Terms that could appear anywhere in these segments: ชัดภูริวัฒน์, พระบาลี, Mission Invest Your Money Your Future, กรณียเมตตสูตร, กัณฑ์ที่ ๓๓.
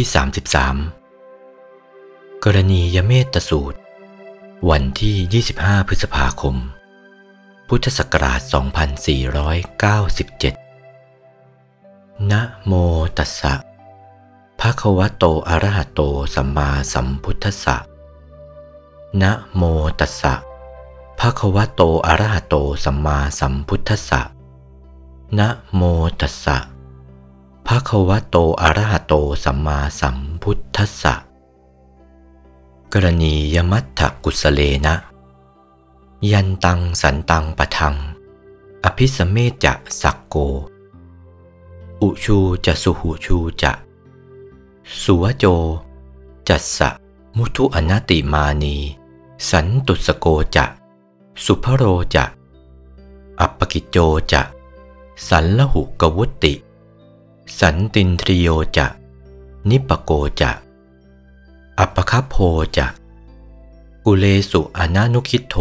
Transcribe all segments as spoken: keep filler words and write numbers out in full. ที่สามสิบสามกรณียเมตสูตรวันที่ยี่สิบห้าพฤษภาคมพุทธศักราชสองพันสี่ร้อยเก้าสิบเจ็ดนะโมตัสสะภะคะวะโตอะระหะโตสัมมาสัมพุทธัสสะนะโมตัสสะภะคะวะโตอะระหะโตสัมมาสัมพุทธัสสะนะโมตัสสะภะคะวะโตอะระหะโตสัมมาสัมพุทธัสสะกรณียมัตถกุสเลนะยันตังสันตังปะทังอภิสเมจะสักโกอุชูจะสุหุชูจะสุวโจจัสสะมุทุอนติมานีสันตุสโกจะสุภโรจะอัปปกิจโจจะสันละหุกวุตติสันตินทริโยจะนิปโกจะอัปปคัพโพจะกุเลสุอนานุคิโธ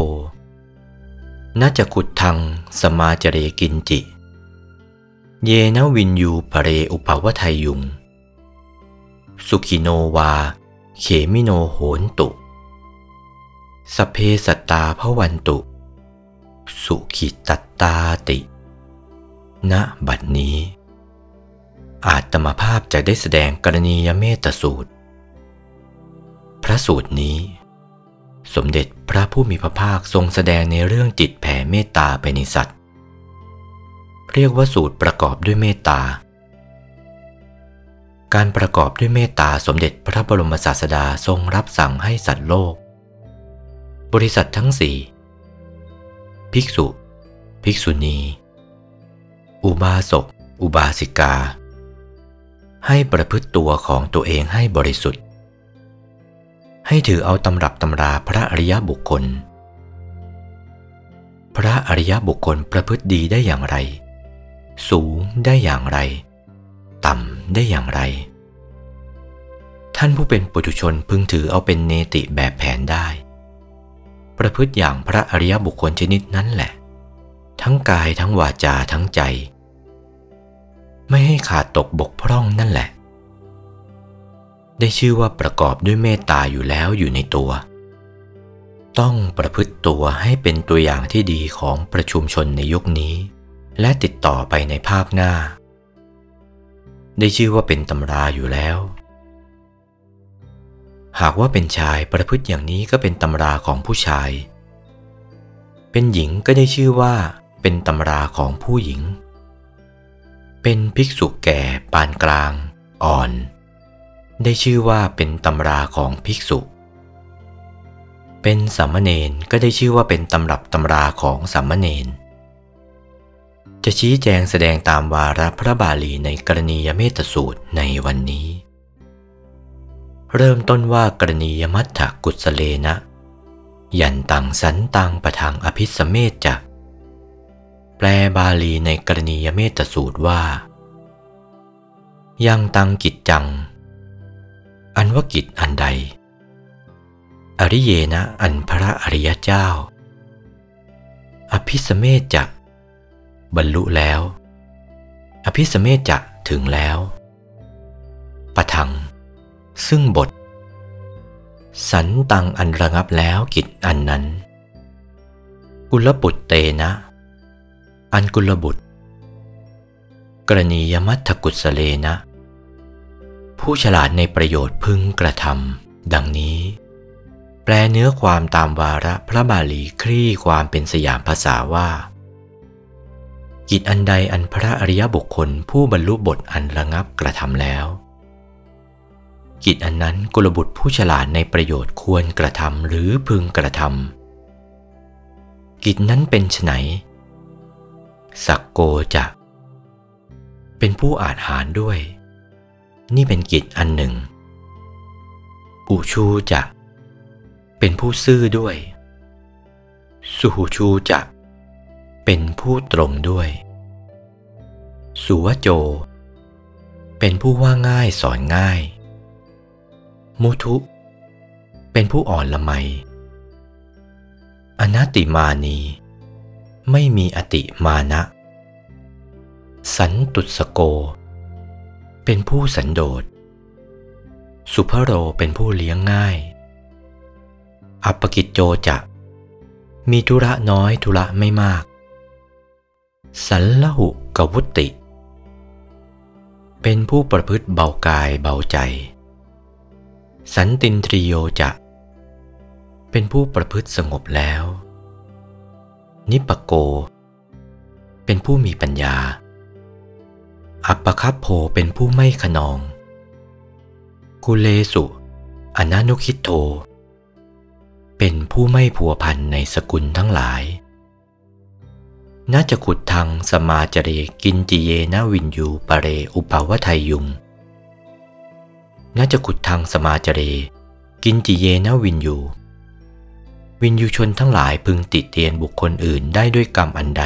นาจะขุดทังสมาจเรกินจิเยนวินยูปเรอุปวทัยยุงสุขิโนวาเขมิโนโหนตุสเพสัตตาภวันตุสุขิตัตตาติณบัดนี้อาตมภาพจะได้แสดงกรณียเมตสูตรพระสูตรนี้สมเด็จพระผู้มีพระภาคทรงแสดงในเรื่องจิตแผ่เมตตาไปในสัตว์เรียกว่าสูตรประกอบด้วยเมตตาการประกอบด้วยเมตตาสมเด็จพระบรมศาสดาทรงรับสั่งให้สัตว์โลกบริษัททั้งสี่ภิกษุภิกษุณีอุบาสกอุบาสิกาให้ประพฤติตัวของตัวเองให้บริสุทธิ์ให้ถือเอาตำรับตำราพระอริยบุคคลพระอริยบุคคลประพฤติดีได้อย่างไรสูงได้อย่างไรต่ำได้อย่างไรท่านผู้เป็นปุถุชนพึงถือเอาเป็นเนติแบบแผนได้ประพฤติอย่างพระอริยบุคคลชนิดนั้นแหละทั้งกายทั้งวาจาทั้งใจไม่ให้ขาดตกบกพร่องนั่นแหละได้ชื่อว่าประกอบด้วยเมตตาอยู่แล้วอยู่ในตัวต้องประพฤติตัวให้เป็นตัวอย่างที่ดีของประชุมชนในยุคนี้และติดต่อไปในภาคหน้าได้ชื่อว่าเป็นตำราอยู่แล้วหากว่าเป็นชายประพฤติอย่างนี้ก็เป็นตำราของผู้ชายเป็นหญิงก็ได้ชื่อว่าเป็นตำราของผู้หญิงเป็นภิกษุแก่ปานกลางอ่อนได้ชื่อว่าเป็นตำราของภิกษุเป็นสามเณรก็ได้ชื่อว่าเป็นตำรับตำราของสามเณรจะชี้แจงแสดงตามวาระพระบาลีในกรณียเมตสูตรในวันนี้เริ่มต้นว่ากรณียมัตถกุสเลนะยันตังสันตังปะทังอภิสเมจจะแปลบาลีในกรณียเมตสูตรว่ายังตังกิจจังอันว่ากิจอันใดอริเยนะอันพระอริยเจ้าอภิสเมจจะบรรลุแล้วอภิสเมจจะถึงแล้วปะทังซึ่งบทสันตังอันระงับแล้วกิจอันนั้นกุลบุตรเตนะอันกุลบุตรกรณียมัตถกุสเลนะผู้ฉลาดในประโยชน์พึงกระทำดังนี้แปลเนื้อความตามวาระพระบาลีคลี่ความเป็นสยามภาษาว่ากิจอันใดอันพระอริยบุคคลผู้บรรลุบทอันระงับกระทำแล้วกิจอันนั้นกุลบุตรผู้ฉลาดในประโยชน์ควรกระทำหรือพึงกระทำกิจนั้นเป็นไฉนสักโกจะเป็นผู้อาจหารด้วยนี่เป็นกิจอันหนึ่งอุชูจะเป็นผู้ซื่อด้วยสุหุชูจะเป็นผู้ตรงด้วยสุวโจเป็นผู้ว่าง่ายสอนง่ายมุทุเป็นผู้อ่อนละไมอนาติมานีไม่มีอติมานะสันตุสโกเป็นผู้สันโดษ สุภโรเป็นผู้เลี้ยงง่ายอัปปกิจโจจะมีธุระน้อยธุระไม่มากสัลลหุกวุตติเป็นผู้ประพฤติเบากายเบาใจสันตินทริโยจะเป็นผู้ประพฤติสงบแล้วนิปโกเป็นผู้มีปัญญาอัปปคัพโพเป็นผู้ไม่ขนองกุเลสุอนานุคิตโธเป็นผู้ไม่ผัวพันในสกุลทั้งหลายนาจะขุดทางสมาจเรกินจิเยนะวินยูปะเรอุปาวทัยยุงนาจะขุดทางสมาจเรกินจิเยนะวินยูวินยูชนทั้งหลายพึงติเตียนบุคคลอื่นได้ด้วยกรรมอันใด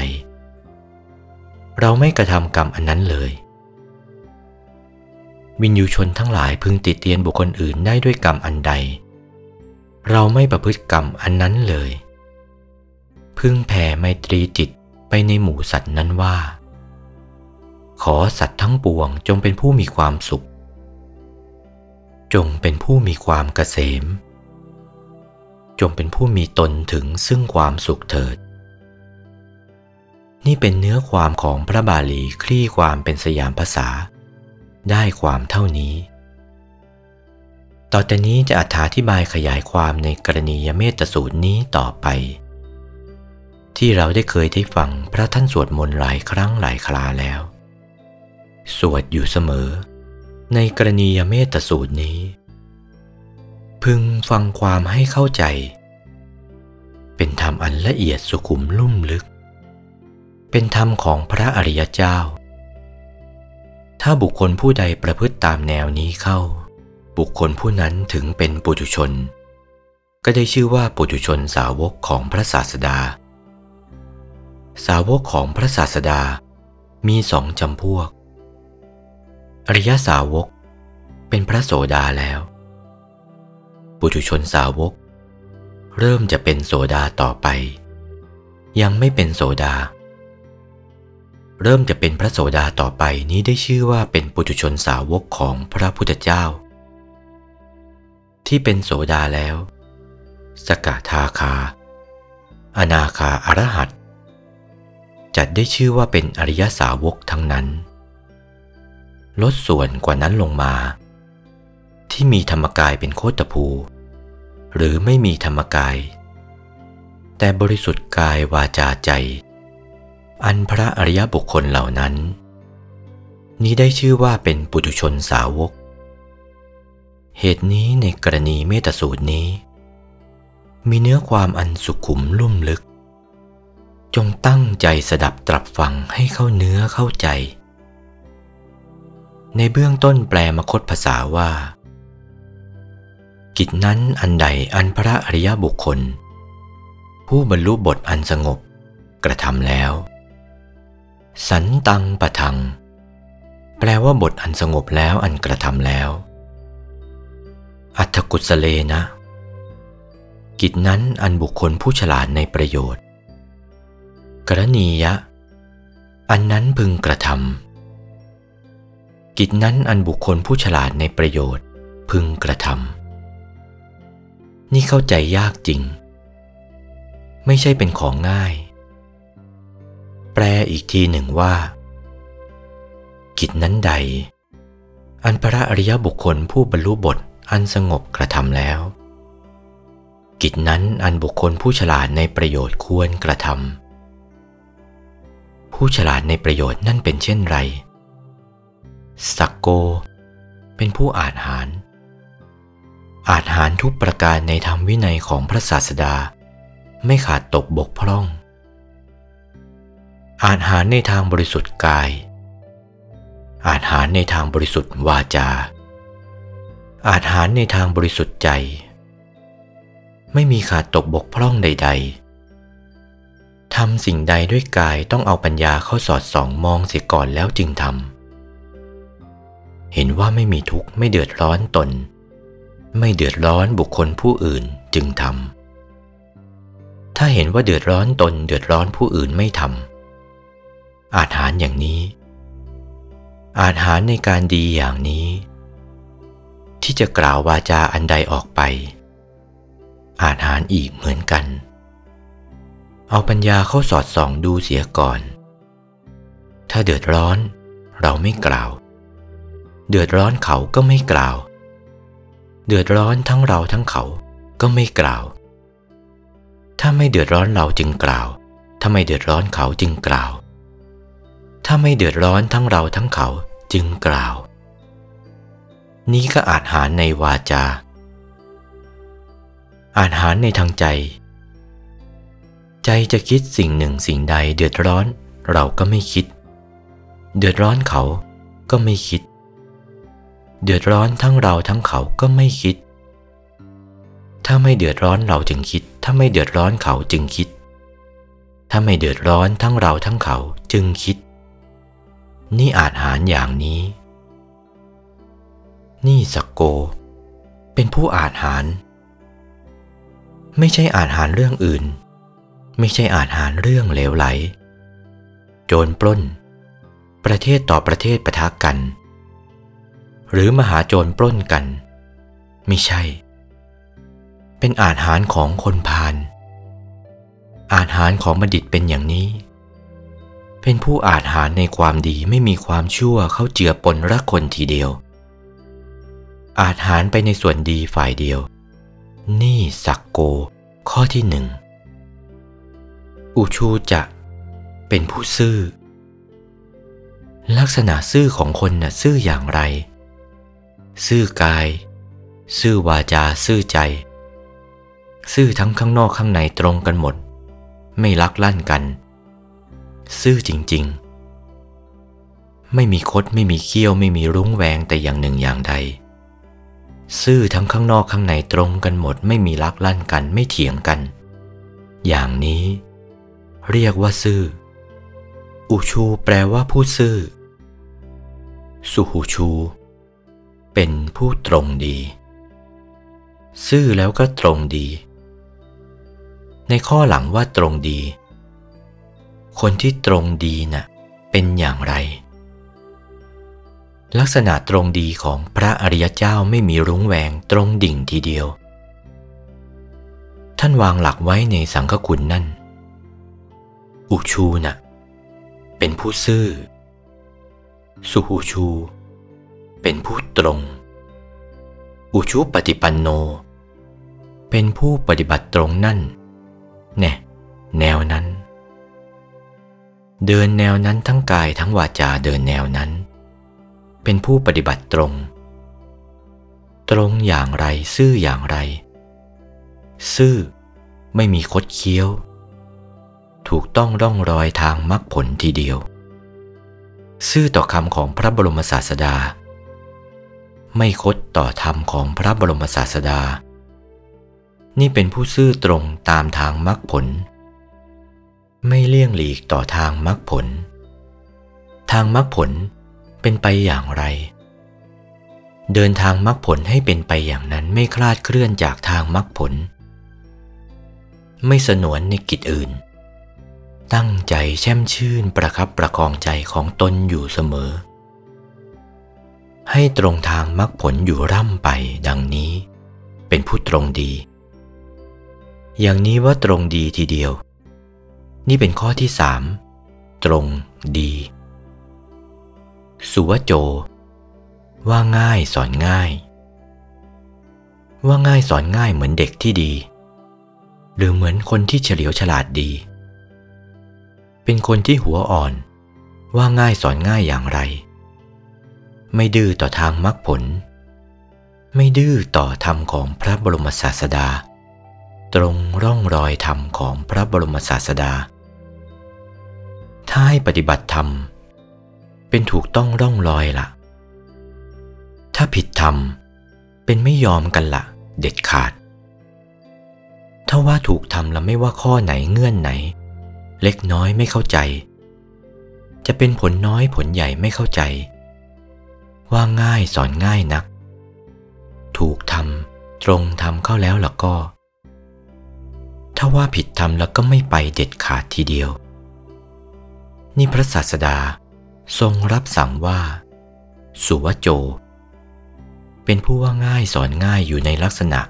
เราไม่กระทำกรรมอันนั้นเลยวินยูชนทั้งหลายพึงติเตียนบุคคลอื่นได้ด้วยกรรมอันใดเราไม่ประพฤติกรรมอันนั้นเลยพึงแผ่ไมตรีจิตไปในหมู่สัตว์นั้นว่าขอสัตว์ทั้งปวงจงเป็นผู้มีความสุขจงเป็นผู้มีความเกษมจงเป็นผู้มีตนถึงซึ่งความสุขเถิดนี่เป็นเนื้อความของพระบาลีคลี่ความเป็นสยามภาษาได้ความเท่านี้ต่อแต่นี้จะอธิบายขยายความในกรณียเมตสูตรนี้ต่อไปที่เราได้เคยได้ฟังพระท่านสวดมนต์หลายครั้งหลายคราแล้วสวดอยู่เสมอในกรณียเมตสูตรนี้พึงฟังความให้เข้าใจเป็นธรรมอันละเอียดสุขุมลุ่มลึกเป็นธรรมของพระอริยเจ้าถ้าบุคคลผู้ใดประพฤติตามแนวนี้เข้าบุคคลผู้นั้นถึงเป็นปุถุชนก็ได้ชื่อว่าปุถุชนสาวกของพระศาสดาสาวกของพระศาสดามีสองจำพวกอริยสาวกเป็นพระโสดาแล้วปุถุชนสาวกเริ่มจะเป็นโสดาต่อไปยังไม่เป็นโสดาเริ่มจะเป็นพระโสดาต่อไปนี้ได้ชื่อว่าเป็นปุถุชนสาวกของพระพุทธเจ้าที่เป็นโสดาแล้วสกทาคาอนาคาอรหัตจัดได้ชื่อว่าเป็นอริยสาวกทั้งนั้นลดส่วนกว่านั้นลงมาที่มีธรรมกายเป็นโคตภูหรือไม่มีธรรมกายแต่บริสุทธิ์กายวาจาใจอันพระอริยบุคคลเหล่านั้นนี้ได้ชื่อว่าเป็นปุถุชนสาวกเหตุนี้ในกรณีเมตสูตรนี้มีเนื้อความอันสุขุมลุ่มลึกจงตั้งใจสดับตรับฟังให้เข้าเนื้อเข้าใจในเบื้องต้นแปลมคธภาษาว่ากิจนั้นอันใดอันพระอริยบุคคลผู้บรรลุบทอันสงบกระทำแล้วสันตังปะทังแปลว่าบทอันสงบแล้วอันกระทำแล้วอัตถกุศเลนะกิจนั้นอันบุคคลผู้ฉลาดในประโยชน์กรณียะอันนั้นพึงกระทำกิจนั้นอันบุคคลผู้ฉลาดในประโยชน์พึงกระทำนี่เข้าใจยากจริงไม่ใช่เป็นของง่ายแปลอีกทีหนึ่งว่ากิจนั้นใดอันพระอริยบุคคลผู้บรรลุบทอันสงบกระทำแล้วกิจนั้นอันบุคคลผู้ฉลาดในประโยชน์ควรกระทำผู้ฉลาดในประโยชน์นั่นเป็นเช่นไรสักโกเป็นผู้อาจหารอาจหารทุกประการในธรรมวินัยของพระศาสดาไม่ขาดตกบกพร่องอาจหารในทางบริสุทธิ์กายอาจหารในทางบริสุทธิ์วาจาอาจหารในทางบริสุทธิ์ใจไม่มีขาดตกบกพร่องใดๆทำสิ่งใดด้วยกายต้องเอาปัญญาเข้าสอดส่องมองเสียก่อนแล้วจึงทำเห็นว่าไม่มีทุกข์ไม่เดือดร้อนตนไม่เดือดร้อนบุคคลผู้อื่นจึงทำถ้าเห็นว่าเดือดร้อนตนเดือดร้อนผู้อื่นไม่ทำอาจหารอย่างนี้อาจหารในการดีอย่างนี้ ที่จะกล่าววาจาอันใดออกไปอาจหารอีกเหมือนกันเอาปัญญาเข้าสอดส่องดูเสียก่อนถ้าเดือดร้อนเราไม่กล่าวเดือดร้อนเขาก็ไม่กล่าวเดือดร้อนทั้งเราทั้งเขาก็ไม่กล่าวถ้าไม่เดือดร้อนเราจึงกล่าวถ้าไม่เดือดร้อนเขาจึงกล่าวถ้าไม่เดือดร้อนทั้งเราทั้งเขาจึงกล่าวนี้ก็อาจหารในวาจาอาจหารในทางใจใจจะคิดสิ่งหนึ่งสิ่งใดเดือดร้อนเราก็ไม่คิดเดือดร้อนเขาก็ไม่คิดเดือดร้อนทั้งเราทั้งเขาก็ไม่คิดถ้าไม่เดือดร้อนเราจึงคิดถ้าไม่เดือดร้อนเขาจึงคิดถ้าไม่เดือดร้อนทั้งเราทั้งเขาจึงคิดนี่อาจหารอย่างนี้นี่สักโกเป็นผู้อาจหารไม่ใช่อาจหารเรื่องอื่นไม่ใช่อาจหารเรื่องเหลวไหลโจรปล้นประเทศต่อประเทศปะทะกันหรือมหาโจรปล้นกันไม่ใช่เป็นอาจหารของคนพาลอาจหารของบัณฑิตเป็นอย่างนี้เป็นผู้อาจหารในความดีไม่มีความชั่วเข้าเจือปนรักคนทีเดียวอาจหารไปในส่วนดีฝ่ายเดียวนี่สักโกข้อที่หนึ่งอุชูจะเป็นผู้ซื่อลักษณะซื่อของคนน่ะซื่ออย่างไรซื่อกายซื่อวาจาซื่อใจซื่อทั้งข้างนอกข้างในตรงกันหมดไม่ลักลั่นกันซื่อจริงๆไม่มีคดไม่มีเขี้ยวไม่มีรุ้งแวงแต่อย่างหนึ่งอย่างใดซื่อทั้งข้างนอกข้างในตรงกันหมดไม่มีลักลั่นกันไม่เถียงกันอย่างนี้เรียกว่าซื่ออุชูแปลว่าผู้ซื่อสุหูชูเป็นผู้ตรงดีซื่อแล้วก็ตรงดีในข้อหลังว่าตรงดีคนที่ตรงดีน่ะเป็นอย่างไรลักษณะตรงดีของพระอริยเจ้าไม่มีรุ้งแวงตรงดิ่งทีเดียวท่านวางหลักไว้ในสังฆคุณนั่นอุชูน่ะเป็นผู้ซื่อสุหูชูเป็นผู้ตรงอุชุปฏิปันโนเป็นผู้ปฏิบัติตรงนั่นแน่แนวนั้นเดินแนวนั้นทั้งกายทั้งวาจาเดินแนวนั้นเป็นผู้ปฏิบัติตรงตรงอย่างไรซื่ออย่างไรซื่อไม่มีคดเคี้ยวถูกต้องร่องรอยทางมรรคผลทีเดียวซื่อต่อคำของพระบรมศาสดาไม่คดต่อธรรมของพระบรมศาสดานี่เป็นผู้ซื่อตรงตามทางมรรคผลไม่เลี่ยงหลีกต่อทางมรรคผลทางมรรคผลเป็นไปอย่างไรเดินทางมรรคผลให้เป็นไปอย่างนั้นไม่คลาดเคลื่อนจากทางมรรคผลไม่สนวนในกิจอื่นตั้งใจแช่มชื่นประคับประคองใจของตนอยู่เสมอให้ตรงทางมรรคผลอยู่ร่ำไปดังนี้เป็นผู้ตรงดีอย่างนี้ว่าตรงดีทีเดียวนี่เป็นข้อที่สามตรงดีสุวโจว่าง่ายสอนง่ายว่าง่ายสอนง่ายเหมือนเด็กที่ดีหรือเหมือนคนที่เฉลียวฉลาดดีเป็นคนที่หัวอ่อนว่าง่ายสอนง่ายอย่างไรไม่ดื้อต่อทางมรรคผลไม่ดื้อต่อธรรมของพระบรมศาสดาตรงร่องรอยธรรมของพระบรมศาสดาถ้าให้ปฏิบัติธรรมเป็นถูกต้องร่องรอยละถ้าผิดธรรมเป็นไม่ยอมกันละเด็ดขาดถ้าว่าถูกธรรมละไม่ว่าข้อไหนเงื่อนไหนเล็กน้อยไม่เข้าใจจะเป็นผลน้อยผลใหญ่ไม่เข้าใจว่าง่ายสอนง่ายนักถูกทำตรงทำเข้าแล้วล่ะก็ถ้าว่าผิดทำแล้วก็ไม่ไปเด็ดขาดทีเดียวนี่พระศาสดาทรงรับสั่งว่าสุวโจ เป็นผู้ว่าง่ายสอนง่ายอยู่ในลักษณะ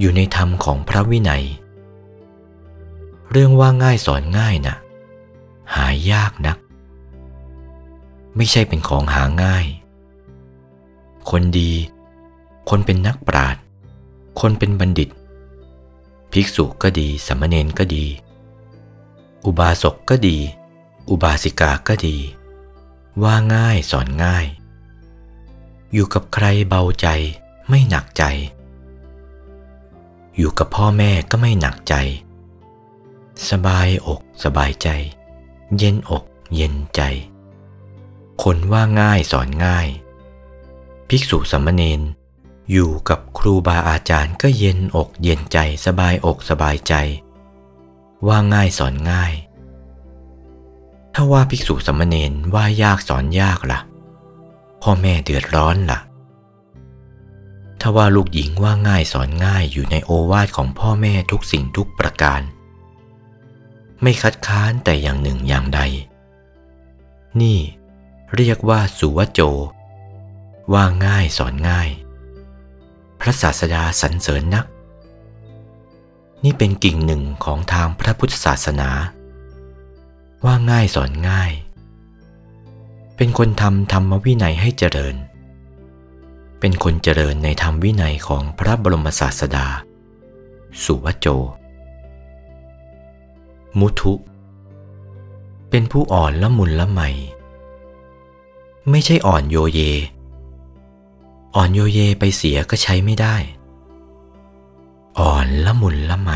อยู่ในธรรมของพระวินัยเรื่องว่าง่ายสอนง่ายนะหายากนักไม่ใช่เป็นของหาง่ายคนดีคนเป็นนักปราชญ์คนเป็นบัณฑิตภิกษุก็ดีสามเณรก็ดีอุบาสกก็ดีอุบาสิกาก็ดีว่าง่ายสอนง่ายอยู่กับใครเบาใจไม่หนักใจอยู่กับพ่อแม่ก็ไม่หนักใจสบายอกสบายใจเย็นอกเย็นใจคนว่าง่ายสอนง่ายภิกษุสามเณรอยู่กับครูบาอาจารย์ก็เย็นอกเย็นใจสบายอกสบายใจว่าง่ายสอนง่ายถ้าว่าภิกษุสามเณรว่ายากสอนยากล่ะพ่อแม่เดือดร้อนล่ะถ้าว่าลูกหญิงว่าง่ายสอนง่ายอยู่ในโอวาทของพ่อแม่ทุกสิ่งทุกประการไม่คัดค้านแต่อย่างหนึ่งอย่างใดนี่เรียกว่าสุวโจว่าง่ายสอนง่ายพระศาสดาสรรเสริญนักนี่เป็นกิ่งหนึ่งของทางพระพุทธศาสนาว่าง่ายสอนง่ายเป็นคนทำธรรมวินัยให้เจริญเป็นคนเจริญในธรรมวินัยของพระบรมศาสดาสุวโจมุทุเป็นผู้อ่อนละมุนละไมไม่ใช่อ่อนโยเยอ่อนโยเยไปเสียก็ใช้ไม่ได้อ่อนละมุนละไม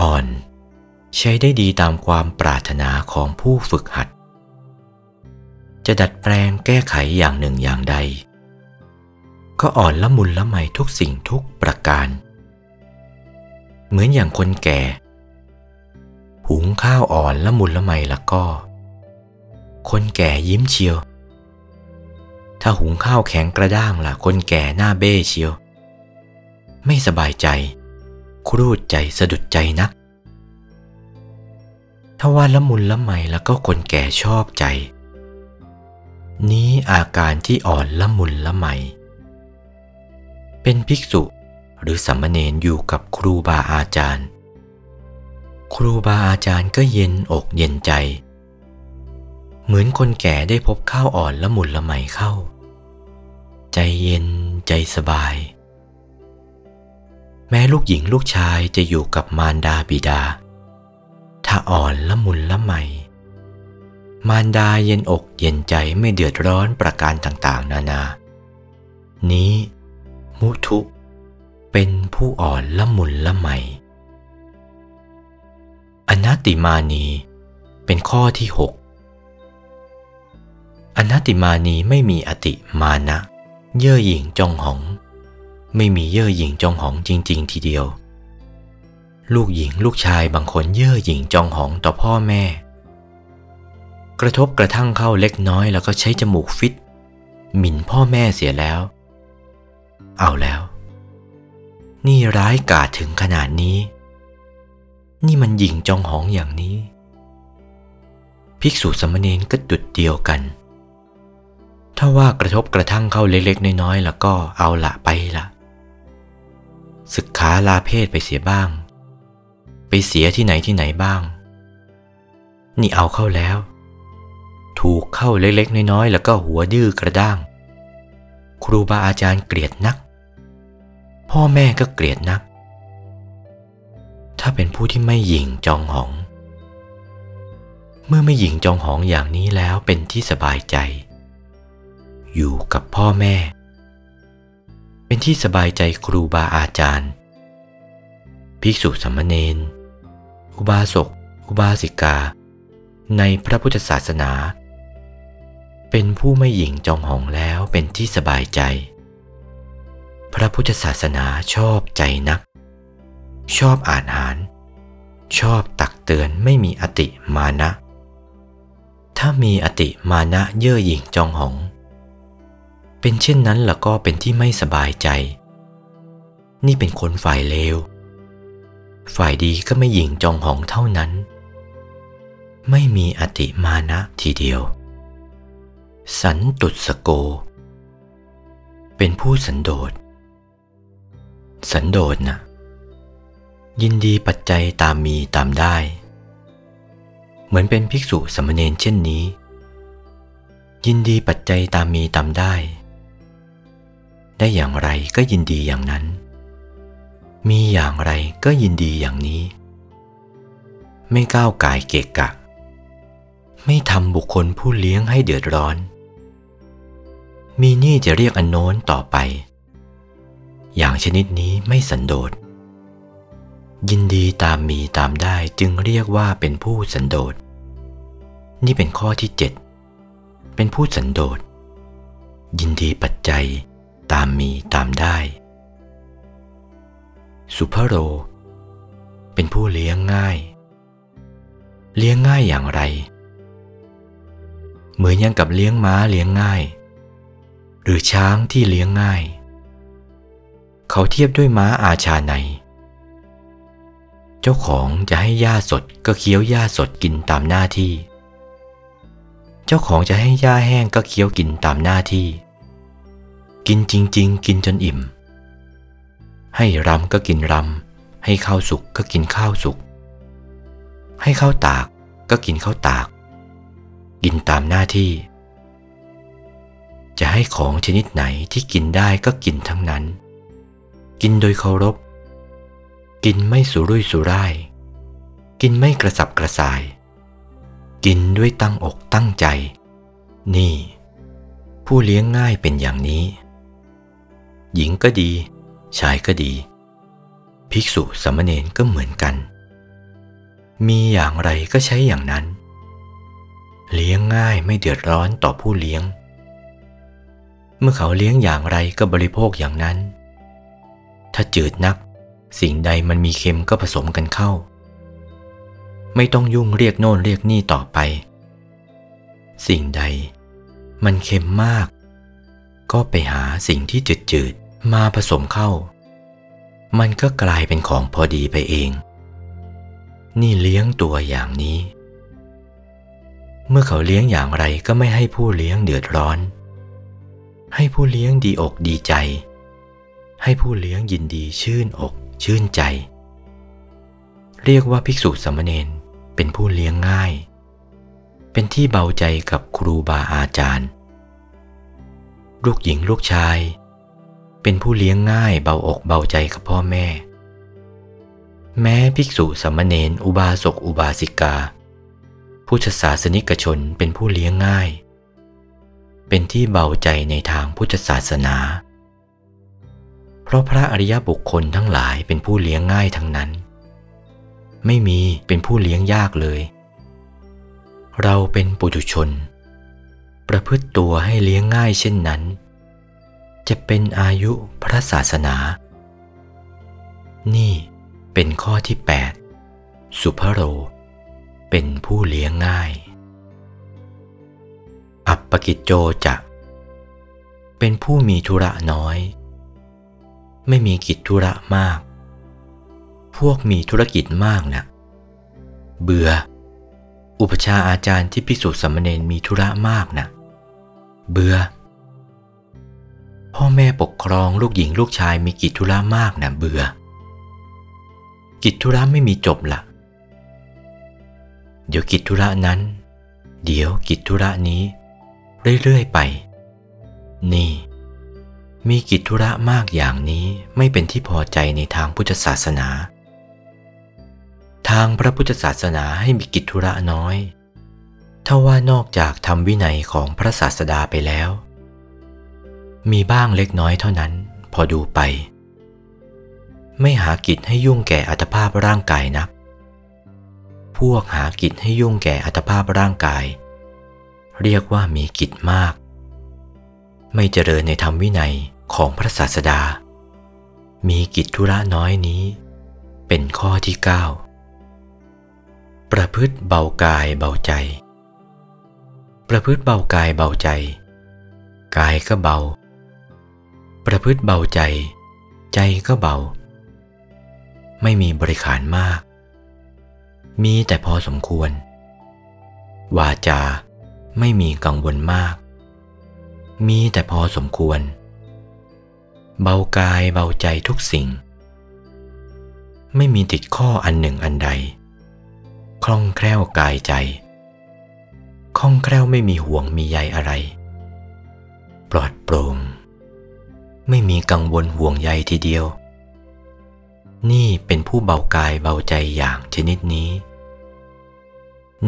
อ่อนใช้ได้ดีตามความปรารถนาของผู้ฝึกหัดจะดัดแปลงแก้ไขอย่างหนึ่งอย่างใดก็อ่อนละมุนละไมทุกสิ่งทุกประการเหมือนอย่างคนแก่หุงข้าวอ่อนละมุนละไมละก็คนแก่ยิ้มเชียวถ้าหุงข้าวแข็งกระด้างล่ะคนแก่หน้าเบ้เชียวไม่สบายใจครูดใจสะดุดใจนักถ้าว่าละมุนละไมแล้วก็คนแก่ชอบใจนี้อาการที่อ่อนละมุนละไมเป็นภิกษุหรือสามเณรอยู่กับครูบาอาจารย์ครูบาอาจารย์ก็เย็นอกเย็นใจเหมือนคนแก่ได้พบข้าวอ่อนละมุนละไมเข้าใจเย็นใจสบายแม้ลูกหญิงลูกชายจะอยู่กับมารดาบิดาถ้าอ่อนละมุนละไมมารดาเย็นอกเย็นใจไม่เดือดร้อนประการต่างๆนานานี้มุทุเป็นผู้อ่อนละมุนละไมอนัตติมานีเป็นข้อที่หกอนัตติมานีไม่มีอติมานะเย่อหยิ่งจองหองไม่มีเย่อหยิ่งจองหองจริงๆทีเดียวลูกหญิงลูกชายบางคนเย่อหยิ่งจองหองต่อพ่อแม่กระทบกระทั่งเข้าเล็กน้อยแล้วก็ใช้จมูกฟิดหมิ่นพ่อแม่เสียแล้วเอาแล้วนี่ร้ายกาจถึงขนาดนี้นี่มันหยิ่งจองหองอย่างนี้ภิกษุสามเณรก็จุดเดียวกันถ้าว่ากระทบกระทั่งเข้าเล็กๆน้อยๆแล้วก็เอาละไปละสึกขาลาเพศไปเสียบ้างไปเสียที่ไหนที่ไหนบ้างนี่เอาเข้าแล้วถูกเข้าเล็กๆน้อยๆแล้วก็หัวดื้อกระด้างครูบาอาจารย์เกลียดนักพ่อแม่ก็เกลียดนักถ้าเป็นผู้ที่ไม่หยิ่งจองหองเมื่อไม่หยิ่งจองหองอย่างนี้แล้วเป็นที่สบายใจอยู่กับพ่อแม่เป็นที่สบายใจครูบาอาจารย์ภิกษุสามเณรอุบาสกอุบาสิกาในพระพุทธศาสนาเป็นผู้ไม่หยิ่งจองหองแล้วเป็นที่สบายใจพระพุทธศาสนาชอบใจนักชอบอาหารชอบตักเตือนไม่มีอติมานะถ้ามีอติมานะเย่อหยิ่งจองหองเป็นเช่นนั้นล่ะก็เป็นที่ไม่สบายใจนี่เป็นคนฝ่ายเลวฝ่ายดีก็ไม่หยิ่งจองหองเท่านั้นไม่มีอติมานะทีเดียวสันตุสโก เป็นผู้สันโดษสันโดษนะยินดีปัจจัยตามมีตามได้เหมือนเป็นภิกษุสามเณรเช่นนี้ยินดีปัจจัยตามมีตามได้ได้อย่างไรก็ยินดีอย่างนั้นมีอย่างไรก็ยินดีอย่างนี้ไม่ก้าวก่ายเกะกะไม่ทำบุคคลผู้เลี้ยงให้เดือดร้อนมีนี่จะเรียกอันโน้นต่อไปอย่างชนิดนี้ไม่สันโดษยินดีตามมีตามได้จึงเรียกว่าเป็นผู้สันโดษนี่เป็นข้อที่เจ็ดเป็นผู้สันโดษยินดีปัจจัยตามมีตามได้สุภโรเป็นผู้เลี้ยงง่ายเลี้ยงง่ายอย่างไรเหมือนอย่างกับเลี้ยงม้าเลี้ยงง่ายหรือช้างที่เลี้ยงง่ายเขาเทียบด้วยม้าอาชาไนเจ้าของจะให้หญ้าสดก็เคี้ยวหญ้าสดกินตามหน้าที่เจ้าของจะให้หญ้าแห้งก็เคี้ยวกินตามหน้าที่กินจริงๆกินจนอิ่มให้รำก็กินรำให้ข้าวสุกก็กินข้าวสุกให้ข้าวตากก็กินข้าวตากกินตามหน้าที่จะให้ของชนิดไหนที่กินได้ก็กินทั้งนั้นกินโดยเคารพกินไม่สุรุ่ยสุร่ายกินไม่กระสับกระส่ายกินด้วยตั้งอกตั้งใจนี่ผู้เลี้ยงง่ายเป็นอย่างนี้หญิงก็ดีชายก็ดีภิกษุสามเณรก็เหมือนกันมีอย่างไรก็ใช้อย่างนั้นเลี้ยงง่ายไม่เดือดร้อนต่อผู้เลี้ยงเมื่อเขาเลี้ยงอย่างไรก็บริโภคอย่างนั้นถ้าจืดนักสิ่งใดมันมีเค็มก็ผสมกันเข้าไม่ต้องยุ่งเรียกโน่นเรียกนี่ต่อไปสิ่งใดมันเค็มมากก็ไปหาสิ่งที่จืดๆมาผสมเข้ามันก็กลายเป็นของพอดีไปเองนี่เลี้ยงตัวอย่างนี้เมื่อเขาเลี้ยงอย่างไรก็ไม่ให้ผู้เลี้ยงเดือดร้อนให้ผู้เลี้ยงดีอกดีใจให้ผู้เลี้ยงยินดีชื่นอกชื่นใจเรียกว่าภิกษุสามเณรเป็นผู้เลี้ยงง่ายเป็นที่เบาใจกับครูบาอาจารย์ลูกหญิงลูกชายเป็นผู้เลี้ยงง่ายเบาอกเบาใจกับพ่อแม่แม้ภิกษุสามเณรอุบาสกอุบาสิกาพุทธศาสนิกชนเป็นผู้เลี้ยงง่ายเป็นที่เบาใจในทางพุทธศาสนาเพราะพระอริยบุคคลทั้งหลายเป็นผู้เลี้ยงง่ายทั้งนั้นไม่มีเป็นผู้เลี้ยงยากเลยเราเป็นปุถุชนประพฤติตัวให้เลี้ยงง่ายเช่นนั้นจะเป็นอายุพระศาสนานี่เป็นข้อที่แปดสุภโรเป็นผู้เลี้ยงง่ายอัปปกิจโจจะเป็นผู้มีธุระน้อยไม่มีกิจธุระมากพวกมีธุรกิจมากนะเบื่ออุปชฌาย์อาจารย์ที่ภิกษุสามเณรมีธุระมากนะเบื่อพ่อแม่ปกครองลูกหญิงลูกชายมีกิจธุระมากนะเบื่อกิจธุระไม่มีจบละเดี๋ยวกิจธุระนั้นเดี๋ยวกิจธุระนี้เรื่อยๆไปนี่มีกิจธุระมากอย่างนี้ไม่เป็นที่พอใจในทางพุทธศาสนาทางพระพุทธศาสนาให้มีกิจธุระน้อยถ้าว่านอกจากธรรมวินัยของพระศาสดาไปแล้วมีบ้างเล็กน้อยเท่านั้นพอดูไปไม่หากิจให้ยุ่งแก่อัตภาพร่างกายนักพวกหากิจให้ยุ่งแก่อัตภาพร่างกายเรียกว่ามีกิจมากไม่เจริญในธรรมวินัยของพระศาสดามีกิจธุระน้อยนี้เป็นข้อที่เก้าประพฤติเบากายเบาใจประพฤติเบากายเบาใจกายก็เบาประพฤติเบาใจใจก็เบาไม่มีบริขารมากมีแต่พอสมควรวาจาไม่มีกังวลมากมีแต่พอสมควร เบากายเบาใจทุกสิ่งไม่มีติดข้ออันหนึ่งอันใดคล่องแคล่วกายใจคล่องแคล่วไม่มีห่วงมีใยอะไรปลอดโปร่งไม่มีกังวลห่วงใยทีเดียวนี่เป็นผู้เบากายเบาใจอย่างชนิดนี้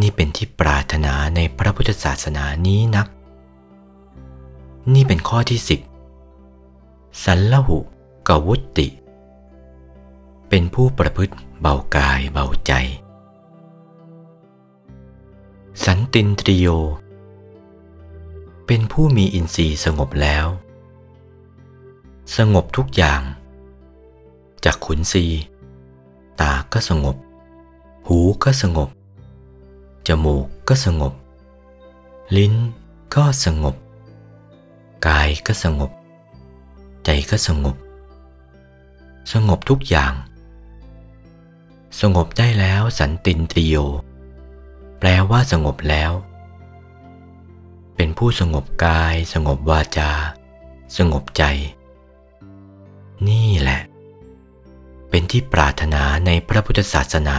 นี่เป็นที่ปรารถนาในพระพุทธศาสนานี้นักนี่เป็นข้อที่สิบสัลลหุกวุตติเป็นผู้ประพฤติเบากายเบาใจสันตินทรีโยเป็นผู้มีอินทรีย์สงบแล้วสงบทุกอย่างจักขุนทรีย์ตาก็สงบหูก็สงบจมูกก็สงบลิ้นก็สงบกายก็สงบใจก็สงบสงบทุกอย่างสงบได้แล้วสันตินทรีโยแปลว่าสงบแล้วเป็นผู้สงบกายสงบวาจาสงบใจนี่แหละเป็นที่ปรารถนาในพระพุทธศาสนา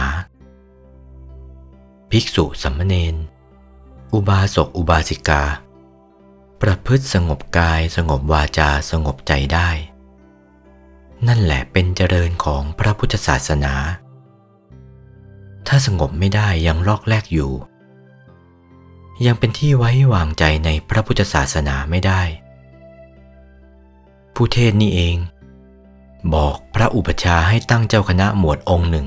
ภิกษุสามเณรอุบาสกอุบาสิกาประพฤติสงบกายสงบวาจาสงบใจได้นั่นแหละเป็นเจริญของพระพุทธศาสนาถ้าสงบไม่ได้ยังลอกแลกอยู่ยังเป็นที่ไว้วางใจในพระพุทธศาสนาไม่ได้ผู้เทศน์นี่เองบอกพระอุปัชฌาย์ให้ตั้งเจ้าคณะหมวดองค์หนึ่ง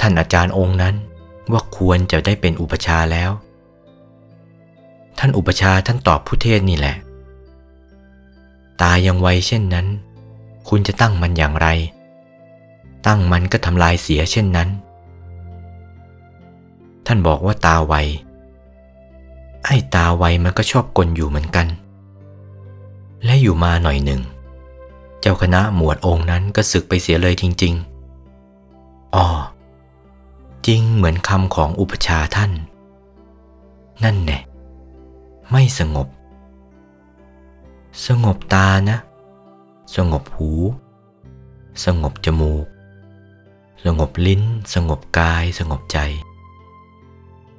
ท่านอาจารย์องค์นั้นว่าควรจะได้เป็นอุปัชฌาย์แล้วท่านอุปัชฌาย์ท่านตอบผู้เทศน์นี่แหละตายังไวเช่นนั้นคุณจะตั้งมันอย่างไรตั้งมันก็ทำลายเสียเช่นนั้นท่านบอกว่าตาไวไอ้ตาไวมันก็ชอบกลอยู่เหมือนกันและอยู่มาหน่อยหนึ่งเจ้าคณะหมวดองค์นั้นก็สึกไปเสียเลยจริงๆอ๋อจริงเหมือนคำของอุปัชฌาย์ท่านนั่นแหละไม่สงบสงบตานะสงบหูสงบจมูกสงบลิ้นสงบกายสงบใจ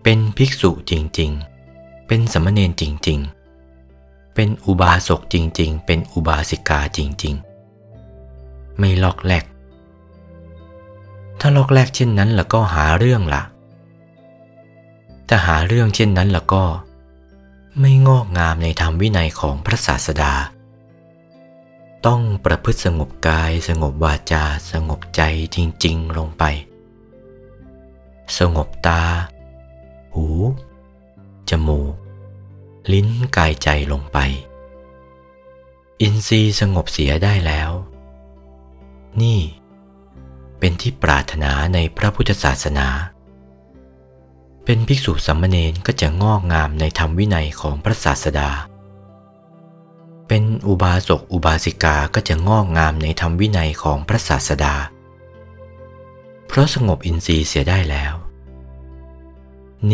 เป็นภิกษุจริงๆเป็นสามเณรจริงๆเป็นอุบาสกจริงๆเป็นอุบาสิกาจริงๆไม่ลอกแลกถ้าลอกแลกเช่นนั้นแล้วก็หาเรื่องล่ะถ้าหาเรื่องเช่นนั้นแล้วก็ไม่งอกงามในธรรมวินัยของพระศาสดาต้องประพฤติสงบกายสงบวาจาสงบใจจริงๆลงไปสงบตาหูจมูกลิ้นกายใจลงไปอินทรีย์สงบเสียได้แล้วนี่เป็นที่ปรารถนาในพระพุทธศาสนาเป็นภิกษุสามเณรก็จะงอกงามในธรรมวินัยของพระศาสดาเป็นอุบาสกอุบาสิกาก็จะงอกงามในธรรมวินัยของพระศาสดาเพราะสงบอินทรีย์เสียได้แล้ว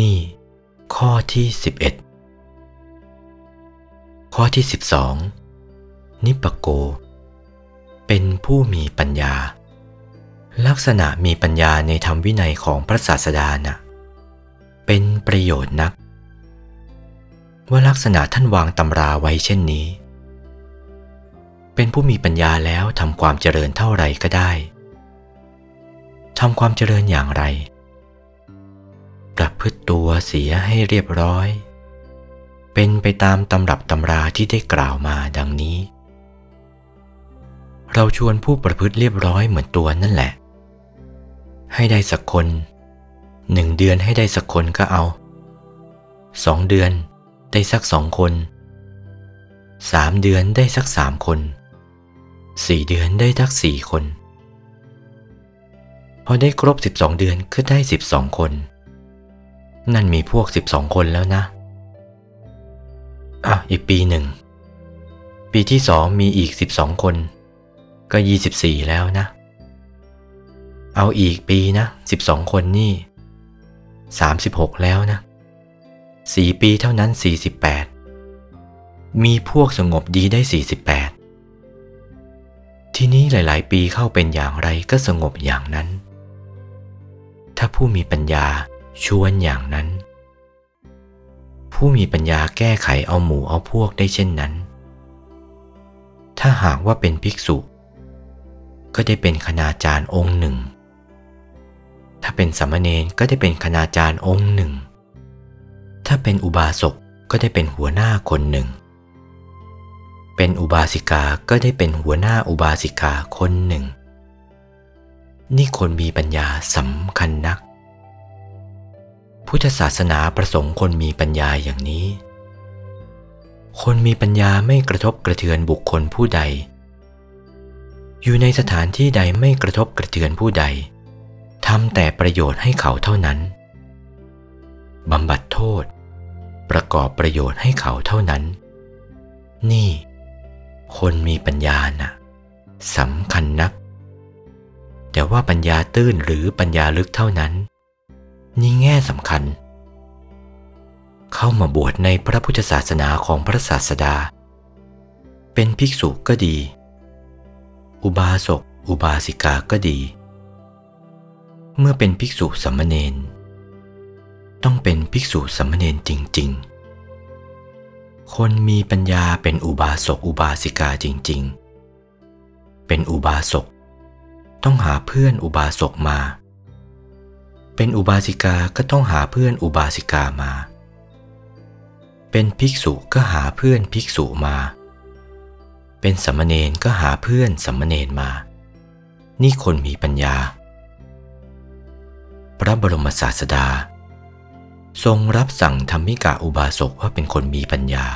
นี่ข้อที่สิบเอ็ดข้อที่สิบสองนิปปโกเป็นผู้มีปัญญาลักษณะมีปัญญาในธรรมวินัยของพระศาสดานะเป็นประโยชน์นักว่าลักษณะท่านวางตำราไว้เช่นนี้เป็นผู้มีปัญญาแล้วทำความเจริญเท่าไรก็ได้ทำความเจริญอย่างไรประพฤติตัวเสียให้เรียบร้อยเป็นไปตามตำรับตำราที่ได้กล่าวมาดังนี้เราชวนผู้ประพฤติเรียบร้อยเหมือนตัวนั่นแหละให้ได้สักคนหนึ่งเดือนให้ได้สักคนก็เอาสองเดือนได้สักสองคนสามเดือนได้สักสามคนสี่เดือนได้สักสี่คนพอได้ครบสิบสองเดือนก็ได้สิบสองคนนั่นมีพวกสิบสองคนแล้วนะอ่ะอีกปีหนึ่งปีที่สองมีอีกสิบสองคนก็ยี่สิบสี่แล้วนะเอาอีกปีนะสิบสองคนนี่สามสิบหกแล้วนะสี่ปีเท่านั้นสี่สิบแปดมีพวกสงบดีได้สี่สิบแปด ทีนี้หลายๆปีเข้าเป็นอย่างไรก็สงบอย่างนั้นถ้าผู้มีปัญญาชวนอย่างนั้นผู้มีปัญญาแก้ไขเอาหมู่เอาพวกได้เช่นนั้นถ้าหากว่าเป็นภิกษุก็ได้เป็นคณาจารย์องค์หนึ่งถ้าเป็นสามเณรก็ได้เป็นคณาจารย์องค์หนึ่งถ้าเป็นอุบาสกก็ได้เป็นหัวหน้าคนหนึ่งเป็นอุบาสิกาก็ได้เป็นหัวหน้าอุบาสิกาคนหนึ่งนี่คนมีปัญญาสำคัญนักพุทธศาสนาประสงค์คนมีปัญญาอย่างนี้คนมีปัญญาไม่กระทบกระเทือนบุคคลผู้ใดอยู่ในสถานที่ใดไม่กระทบกระเทือนผู้ใดทำแต่ประโยชน์ให้เขาเท่านั้นบำบัดโทษประกอบประโยชน์ให้เขาเท่านั้นนี่คนมีปัญญาน่ะสำคัญนักแต่ว่าปัญญาตื้นหรือปัญญาลึกเท่านั้นนี่แง่สำคัญเข้ามาบวชในพระพุทธศาสนาของพระศาสดาเป็นภิกษุก็ดีอุบาสกอุบาสิกาก็ดีเมื่อเป็นภิกษุสามเณรต้องเป็นภิกษุสามเณรจริงๆคนมีปัญญาเป็นอุบาสกอุบาสิกาจริงๆเป็นอุบาสกต้องหาเพื่อนอุบาสกมาเป็นอุบาสิกาก็ต้องหาเพื่อนอุบาสิกามาเป็นภิกษุก็หาเพื่อนภิกษุมาเป็นสามเณรก็หาเพื่อนสามเณรมานี่คนมีปัญญาพระบรมศาสดาทรงรับสั่งธัมมิกะอุบาสกว่าเป็นคนมีปัญญา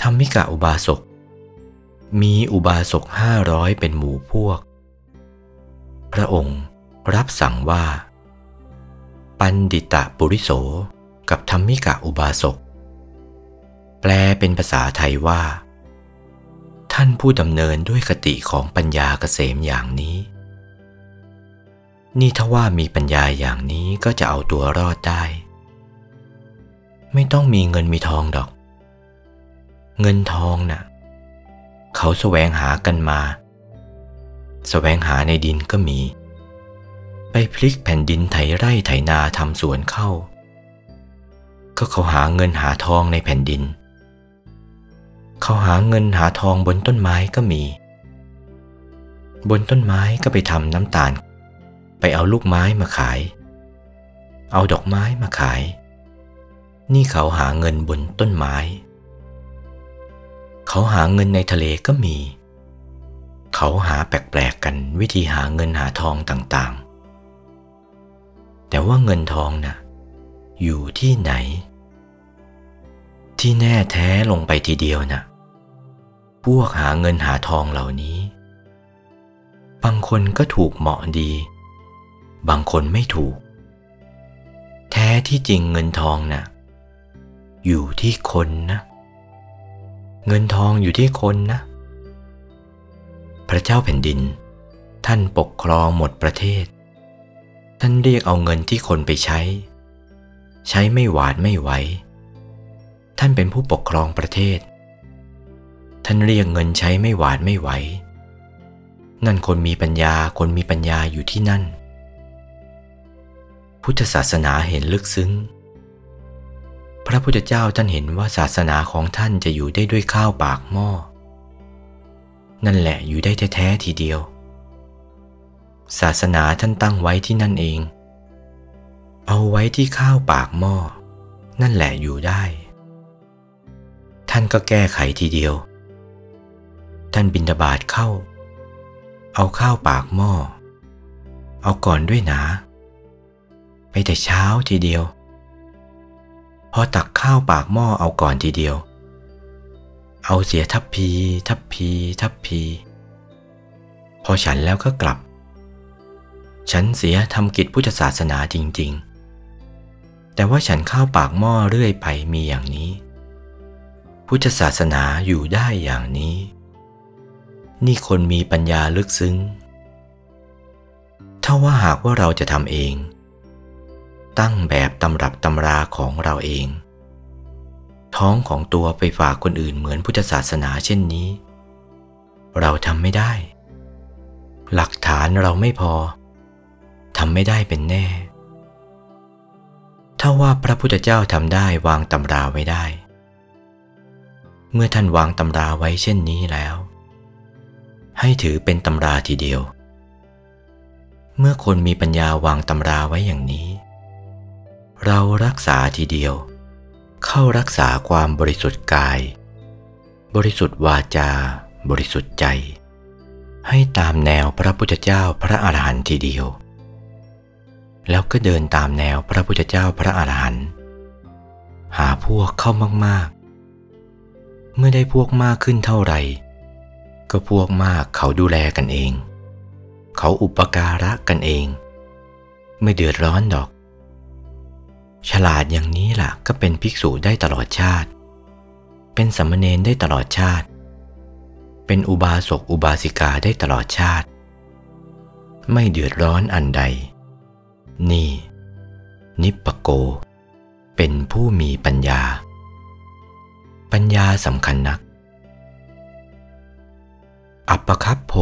ธัมมิกะอุบาสกมีอุบาสกห้าร้อยเป็นหมู่พวกพระองค์รับสั่งว่าปันดิตะปุริโสกับธัมมิกะอุบาสกแปลเป็นภาษาไทยว่าท่านผู้ดำเนินด้วยคติของปัญญาเกษมอย่างนี้นี่ถ้าว่ามีปัญญาอย่างนี้ก็จะเอาตัวรอดได้ไม่ต้องมีเงินมีทองดอกเงินทองน่ะเขาแสวงหากันมาแสวงหาในดินก็มีไปพลิกแผ่นดินไถไร่ไถนาทำสวนเข้าก็เขาหาเงินหาทองในแผ่นดินเขาหาเงินหาทองบนต้นไม้ก็มีบนต้นไม้ก็ไปทำน้ำตาลไปเอาลูกไม้มาขายเอาดอกไม้มาขายนี่เขาหาเงินบนต้นไม้เขาหาเงินในทะเลก็มีเขาหาแปลกๆกันวิธีหาเงินหาทองต่างๆแต่ว่าเงินทองน่ะอยู่ที่ไหนที่แน่แท้ลงไปทีเดียวน่ะพวกหาเงินหาทองเหล่านี้บางคนก็ถูกเหมาะดีบางคนไม่ถูกแท้ที่จริงเงินทองน่ะอยู่ที่คนนะเงินทองอยู่ที่คนนะพระเจ้าแผ่นดินท่านปกครองหมดประเทศท่านเรียกเอาเงินที่คนไปใช้ใช้ไม่หวาดไม่ไหวท่านเป็นผู้ปกครองประเทศท่านเรียกเงินใช้ไม่หวาดไม่ไหวนั่นคนมีปัญญาคนมีปัญญาอยู่ที่นั่นพุทธศาสนาเห็นลึกซึ้งพระพุทธเจ้าท่านเห็นว่าศาสนาของท่านจะอยู่ได้ด้วยข้าวปากหม้อนั่นแหละอยู่ได้แท้ๆทีเดียวศาสนาท่านตั้งไว้ที่นั่นเองเอาไว้ที่ข้าวปากหม้อนั่นแหละอยู่ได้ท่านก็แก้ไขทีเดียวท่านบิณฑบาตเข้าเอาข้าวปากหม้อเอาก่อนด้วยนะไปแต่เช้าทีเดียวพอตักข้าวปากหม้อเอาก่อนทีเดียวเอาเสียทัพพีทัพพีทัพพีพอฉันแล้วก็กลับฉันเสียทำกิจพุทธศาสนาจริงๆแต่ว่าฉันข้าวปากหม้อเรื่อยไปมีอย่างนี้พุทธศาสนาอยู่ได้อย่างนี้นี่คนมีปัญญาลึกซึ้งถ้าว่าหากว่าเราจะทำเองตั้งแบบตำรับตำราของเราเองท้องของตัวไปฝากคนอื่นเหมือนพุทธศาสนาเช่นนี้ เราทำไม่ได้หลักฐานเราไม่พอทำไม่ได้เป็นแน่ถ้าว่าพระพุทธเจ้าทำได้วางตำราไว้ได้เมื่อท่านวางตำราไว้เช่นนี้แล้วให้ถือเป็นตำราทีเดียวเมื่อคนมีปัญญาวางตำราไว้อย่างนี้เรารักษาทีเดียวเข้ารักษาความบริสุทธิ์กายบริสุทธิ์วาจาบริสุทธิ์ใจให้ตามแนวพระพุทธเจ้าพระอรหันต์ทีเดียวแล้วก็เดินตามแนวพระพุทธเจ้าพระอรหันต์หาพวกเข้ามากๆเมื่อได้พวกมากขึ้นเท่าไหร่ก็พวกมากเขาดูแลกันเองเขาอุปการะกันเองไม่เดือดร้อนดอกฉลาดอย่างนี้ล่ะก็เป็นภิกษุได้ตลอดชาติเป็นสามเณรได้ตลอดชาติเป็นอุบาสกอุบาสิกาได้ตลอดชาติไม่เดือดร้อนอันใดนี่นิปปโกเป็นผู้มีปัญญาปัญญาสำคัญนักอัปปคัพโพ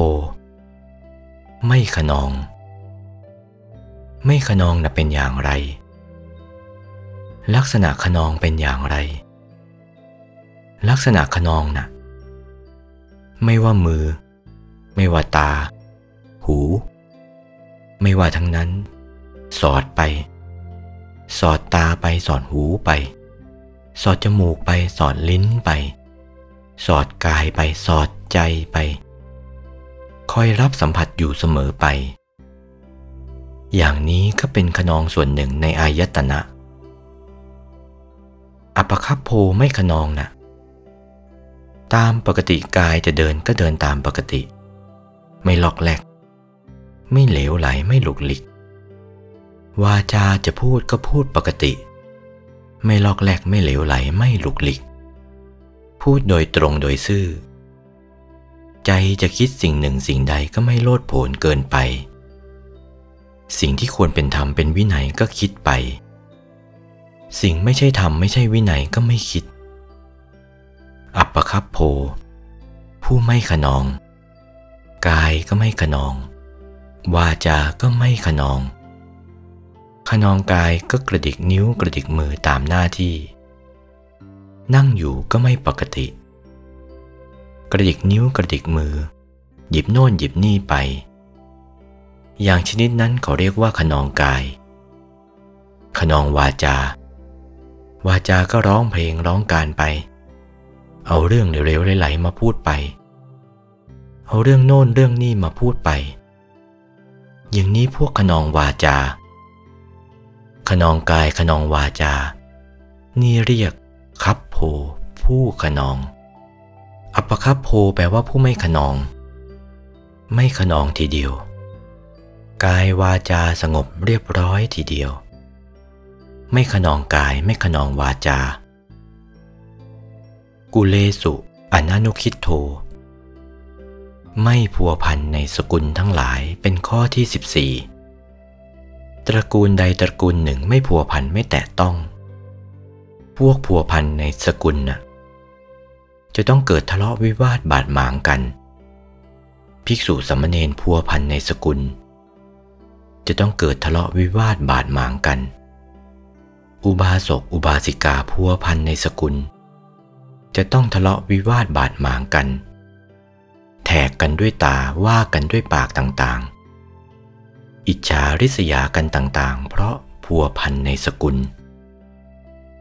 ไม่ขนองไม่ขนองน่ะเป็นอย่างไรลักษณะขนองเป็นอย่างไรลักษณะขนองน่ะไม่ว่ามือไม่ว่าตาหูไม่ว่าทั้งนั้นสอดไปสอดตาไปสอดหูไปสอดจมูกไปสอดลิ้นไปสอดกายไปสอดใจไปคอยรับสัมผัสอยู่เสมอไปอย่างนี้ก็เป็นขนองส่วนหนึ่งในอายตนะอัปปคัพโพไม่ขนองนะตามปกติกายจะเดินก็เดินตามปกติไม่ลอกแลกไม่เหลวไหลไม่หลุกหลิกวาจาจะพูดก็พูดปกติไม่ลอกแลกไม่เหลวไหลไม่หลุกหลิกพูดโดยตรงโดยซื่อใจจะคิดสิ่งหนึ่งสิ่งใดก็ไม่โลดโผนเกินไปสิ่งที่ควรเป็นธรรมเป็นวินัยก็คิดไปสิ่งไม่ใช่ธรรมไม่ใช่วินัยก็ไม่คิดอัปปคัพโพผู้ไม่ขนองกายก็ไม่ขนองวาจาก็ไม่ขนองขนองกายก็กระดิกนิ้วกระดิกมือตามหน้าที่นั่งอยู่ก็ไม่ปกติกระดิกนิ้วกระดิกมือหยิบโน่นหยิบนี่ไปอย่างชนิดนั้นเขาเรียกว่าขนองกายขนองวาจาวาจาก็ร้องเพลงร้องการไปเอาเรื่องเร็วๆไหลๆมาพูดไปเอาเรื่องโน่นเรื่องนี่มาพูดไปอย่างนี้พวกขนองวาจาขนองกายขนองวาจานี่เรียกคัพโพผู้ขนองอัปปคัพโพแปลว่าผู้ไม่ขนองไม่ขนองทีเดียวกายวาจาสงบเรียบร้อยทีเดียวไม่ขนองกายไม่ขนองวาจากุเลสุอนานุคิทโธไม่พัวพันในสกุลทั้งหลายเป็นข้อที่สิบสี่ตระกูลใดตระกูลหนึ่งไม่พัวพันไม่แตะต้องพวกพัวพันในสกุลน่ะจะต้องเกิดทะเลาะวิวาทบาดหมางกันภิกษุสามเณรพัวพันในสกุลจะต้องเกิดทะเลาะวิวาทบาดหมางกันอุบาสกอุบาสิกาพัวพันในสกุลจะต้องทะเลาะวิวาทบาดหมางกันแถกกันด้วยตาว่ากันด้วยปากต่างๆอิจฉาริษยากันต่างๆเพราะพัวพันในสกุล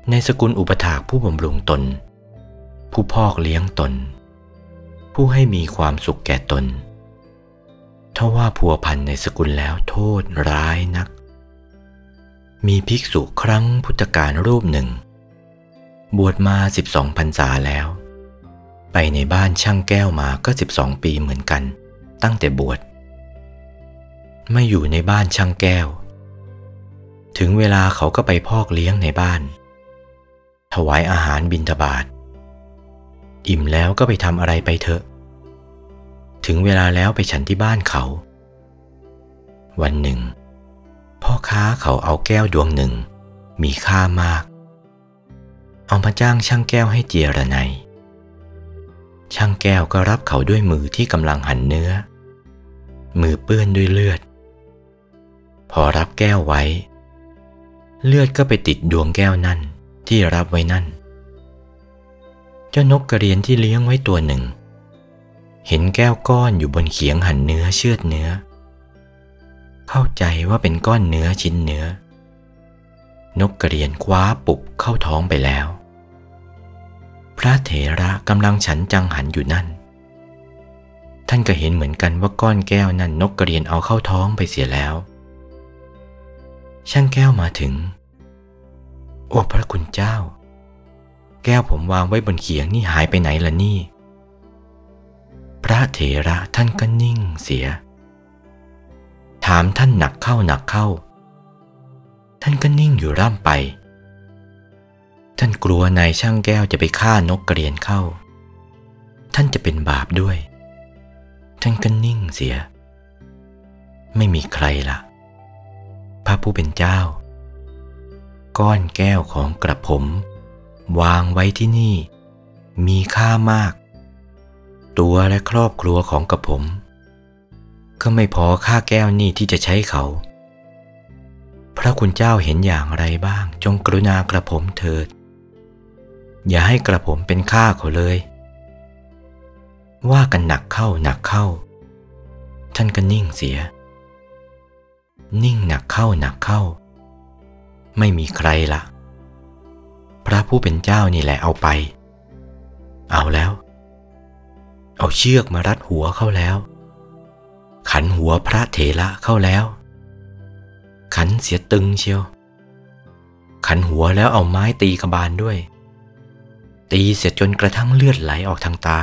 ในสกุลอุปถากผู้บำรุงตนผู้พอกเลี้ยงตนผู้ให้มีความสุขแก่ตนถ้าว่าพัวพันในสกุลแล้วโทษร้ายนักมีภิกษุครั้งพุทธกาลรูปหนึ่งบวชมาสิบสองพรรษาแล้วไปในบ้านช่างแก้วมาก็สิบสองปีเหมือนกันตั้งแต่บวชไม่อยู่ในบ้านช่างแก้วถึงเวลาเขาก็ไปพอกเลี้ยงในบ้านถวายอาหารบิณฑบาตอิ่มแล้วก็ไปทำอะไรไปเถอะถึงเวลาแล้วไปฉันที่บ้านเขาวันหนึ่งพ่อค้าเขาเอาแก้วดวงหนึ่งมีค่ามากเอามาจ้างช่างแก้วให้เจียระไน ช่างแก้วก็รับเขาด้วยมือที่กำลังหั่นเนื้อมือเปื้อนด้วยเลือดพอรับแก้วไว้เลือดก็ไปติดดวงแก้วนั่นที่รับไว้นั่นเจ้านกกระเรียนที่เลี้ยงไว้ตัวหนึ่งเห็นแก้วก้อนอยู่บนเขียงหั่นเนื้อเชือดเนื้อเข้าใจว่าเป็นก้อนเนื้อชิ้นเนื้อนกกระเรียนคว้าปุบเข้าท้องไปแล้วพระเถระกำลังฉันจังหันอยู่นั่นท่านก็เห็นเหมือนกันว่าก้อนแก้วนั่นนกกระเรียนเอาเข้าท้องไปเสียแล้วช่างแก้วมาถึงโอ้พระคุณเจ้าแก้วผมวางไว้บนเขียงนี่หายไปไหนล่ะนี่พระเถระท่านก็นิ่งเสียถามท่านหนักเข้าหนักเข้าท่านก็นิ่งอยู่ร่ำไปท่านกลัวนายช่างแก้วจะไปฆ่านกกระเรียนเข้าท่านจะเป็นบาปด้วยท่านก็นิ่งเสียไม่มีใครละพระผู้เป็นเจ้าก้อนแก้วของกระผมวางไว้ที่นี่มีค่ามากตัวและครอบครัวของกระผมก็ไม่พอค่าแก้วนี่ที่จะใช้เขาพระคุณเจ้าเห็นอย่างไรบ้างจงกรุณากระผมเถิดอย่าให้กระผมเป็นข้าเขาเลยว่ากันหนักเข้าหนักเข้าท่านก็นิ่งเสียนิ่งหนักเข้าหนักเข้าไม่มีใครละพระผู้เป็นเจ้านี่แหละเอาไปเอาแล้วเอาเชือกมารัดหัวเข้าแล้วขันหัวพระเถระเข้าแล้วขันเสียตึงเชียวขันหัวแล้วเอาไม้ตีกระบาลด้วยตีเสียจนกระทั่งเลือดไหลออกทางตา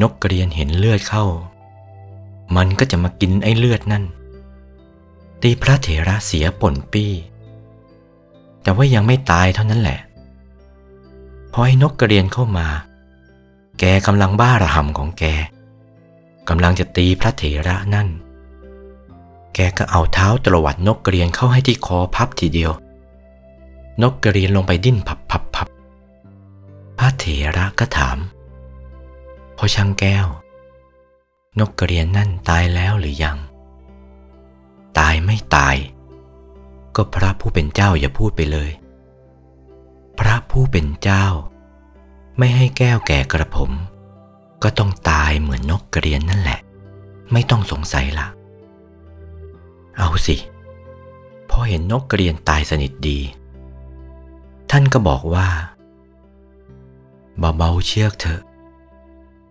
นกกระเรียนเห็นเลือดเข้ามันก็จะมากินไอ้เลือดนั่นตีพระเถระเสียป่นปี้แต่ว่ายังไม่ตายเท่านั้นแหละพอไอ้นกกระเรียนเข้ามาแกกำลังบ้าระห่ำของแกกำลังจะตีพระเถระนั่นแกก็เอาเท้าตรวัดนกกระเรียนเข้าให้ที่คอพับทีเดียวนกกระเรียนลงไปดิ้นพับพับพับพระเถระก็ถามพ่อช่างแก้วนกกระเรียนนั่นตายแล้วหรือยังตายไม่ตายก็พระผู้เป็นเจ้าอย่าพูดไปเลยพระผู้เป็นเจ้าไม่ให้แก้วแก่กระผมก็ต้องตายเหมือนนกกระเรียนนั่นแหละไม่ต้องสงสัยละเอาสิพอเห็นนกกระเรียนตายสนิทดีท่านก็บอกว่าเบาๆเชือกเถอะ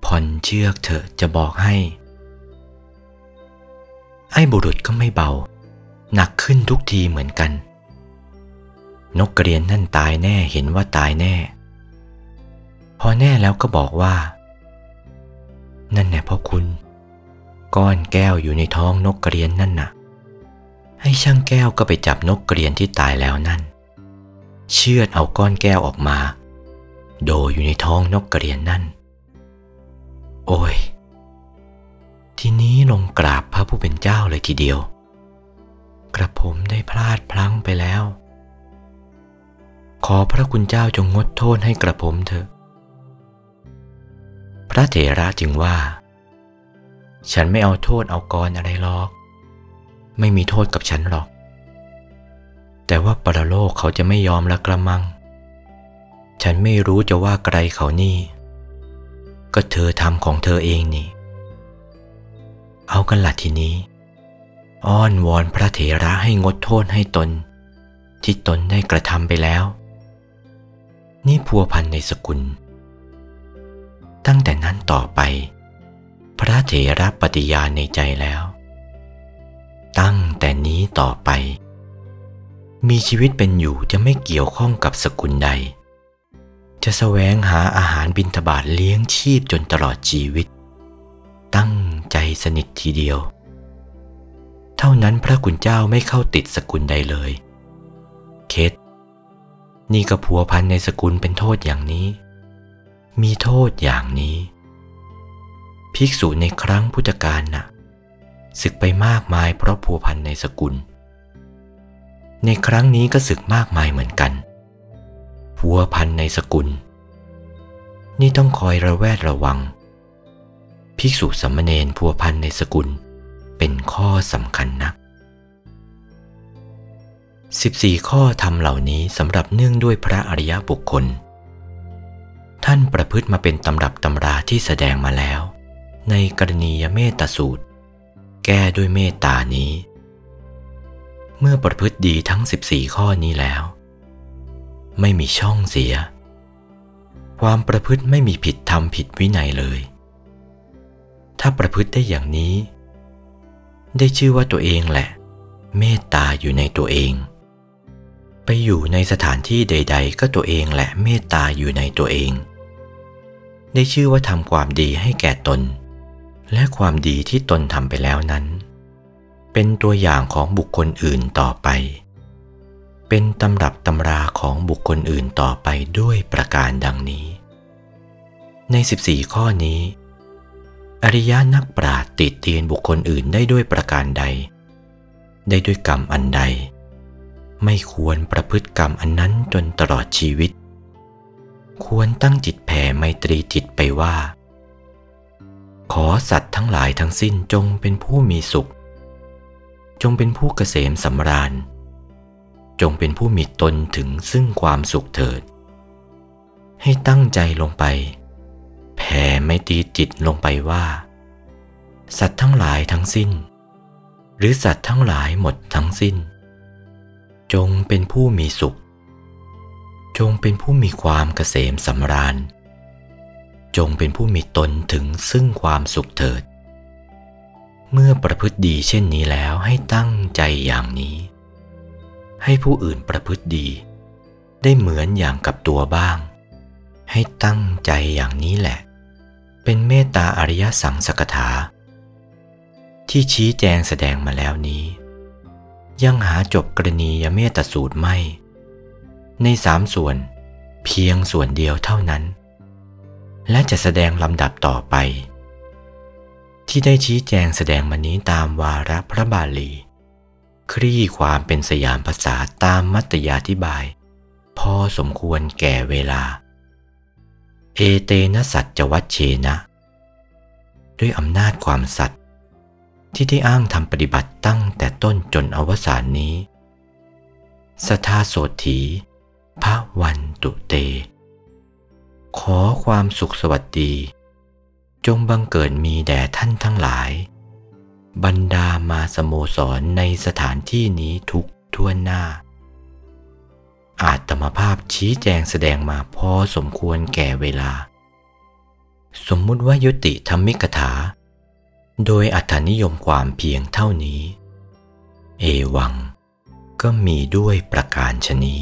ผ่อนเชือกเถอะจะบอกให้ไอ้บุรุษก็ไม่เบาหนักขึ้นทุกทีเหมือนกันนกกระเรียนนั่นตายแน่เห็นว่าตายแน่พอแน่แล้วก็บอกว่านั่นแหละพ่อคุณก้อนแก้วอยู่ในท้องนกกระเรียนนั่นน่ะให้ช่างแก้วก็ไปจับนกกระเรียนที่ตายแล้วนั่นเชือดเอาก้อนแก้วออกมาโดอยู่ในท้องนกกระเรียนนั่นโอ้ยทีนี้ลงกราบพระผู้เป็นเจ้าเลยทีเดียวกระผมได้พลาดพลั้งไปแล้วขอพระคุณเจ้าจงงดโทษให้กระผมเถอะพระเถระจึงว่าฉันไม่เอาโทษเอากรอะไรหรอกไม่มีโทษกับฉันหรอกแต่ว่าปรโลกเขาจะไม่ยอมละกระมังฉันไม่รู้จะว่าไกลเขานี่ก็เธอทำของเธอเองนี่เอากันละทีนี้อ้อนวอนพระเถระให้งดโทษให้ตนที่ตนได้กระทำไปแล้วนี่พัวพันในสกุลตั้งแต่นั้นต่อไปพระเถระปฏิญาณในใจแล้วตั้งแต่นี้ต่อไปมีชีวิตเป็นอยู่จะไม่เกี่ยวข้องกับสกุลใดจะแสวงหาอาหารบิณฑบาตเลี้ยงชีพจนตลอดชีวิตตั้งใจสนิททีเดียวเท่านั้นพระคุณเจ้าไม่เข้าติดสกุลใดเลยเคสนี่ก็พัวพันในสกุลเป็นโทษอย่างนี้มีโทษอย่างนี้ภิกษุในครั้งพุทธกาลน่ะสึกไปมากมายเพราะพัวพันในสกุลในครั้งนี้ก็สึกมากมายเหมือนกันพัวพันในสกุล นี่ต้องคอยระแวดระวังภิกษุสามเณรพัวพันในสกุลเป็นข้อสำคัญนักสิบสี่ข้อธรรมเหล่านี้สำหรับเนื่องด้วยพระอริยบุคคลท่านประพฤติมาเป็นตำรับตำราที่แสดงมาแล้วในกรณียเมตตาสูตรแก้ด้วยเมตตานี้เมื่อประพฤติดีทั้งสิบสี่ข้อนี้แล้วไม่มีช่องเสียความประพฤติไม่มีผิดธรรมผิดวินัยเลยถ้าประพฤติได้อย่างนี้ได้ชื่อว่าตัวเองแหละเมตตาอยู่ในตัวเองไปอยู่ในสถานที่ใดๆก็ตัวเองแหละเมตตาอยู่ในตัวเองได้ชื่อว่าทำความดีให้แก่ตนและความดีที่ตนทำไปแล้วนั้นเป็นตัวอย่างของบุคคลอื่นต่อไปเป็นตำรับตำราของบุคคลอื่นต่อไปด้วยประการดังนี้ในสิบสี่ข้อนี้อริยนักปราชญ์ติเตียนบุคคลอื่นได้ด้วยประการใดได้ด้วยกรรมอันใดไม่ควรประพฤติกรรมอันนั้นจนตลอดชีวิตควรตั้งจิตแผ่ไมตรีจิตไปว่าขอสัตว์ทั้งหลายทั้งสิ้นจงเป็นผู้มีสุขจงเป็นผู้เกษมสำราญจงเป็นผู้มีตนถึงซึ่งความสุขเถิดให้ตั้งใจลงไปแผ่ไมตรีจิตลงไปว่าสัตว์ทั้งหลายทั้งสิ้นหรือสัตว์ทั้งหลายหมดทั้งสิ้นจงเป็นผู้มีสุขจงเป็นผู้มีความเกษมสำราญจงเป็นผู้มีตนถึงซึ่งความสุขเถิดเมื่อประพฤติดีเช่นนี้แล้วให้ตั้งใจอย่างนี้ให้ผู้อื่นประพฤติดีได้เหมือนอย่างกับตัวบ้างให้ตั้งใจอย่างนี้แหละเป็นเมตตาอริยสังสกถาที่ชี้แจงแสดงมาแล้วนี้ยังหาจบกรณียเมตตาสูตรไม่ในสามส่วนเพียงส่วนเดียวเท่านั้นและจะแสดงลำดับต่อไปที่ได้ชี้แจงแสดงมานี้ตามวาระพระบาลีคลี่ความเป็นสยามภาษาตามมัตตยาธิบายพอสมควรแก่เวลาเอเตนะสัจจวัชเชนะด้วยอำนาจความสัตย์ที่ได้อ้างทำปฏิบัติตั้งแต่ต้นจนอวสานนี้สัทธาโสถีภวันตุเตขอความสุขสวัสดีจงบังเกิดมีแด่ท่านทั้งหลายบรรดามาสโมสรในสถานที่นี้ทุกทั่วหน้าอาตมภาพชี้แจงแสดงมาพอสมควรแก่เวลาสมมุติว่ายุติธรรมิกถาโดยอรรถนิยมความเพียงเท่านี้เอวังก็มีด้วยประการฉะนี้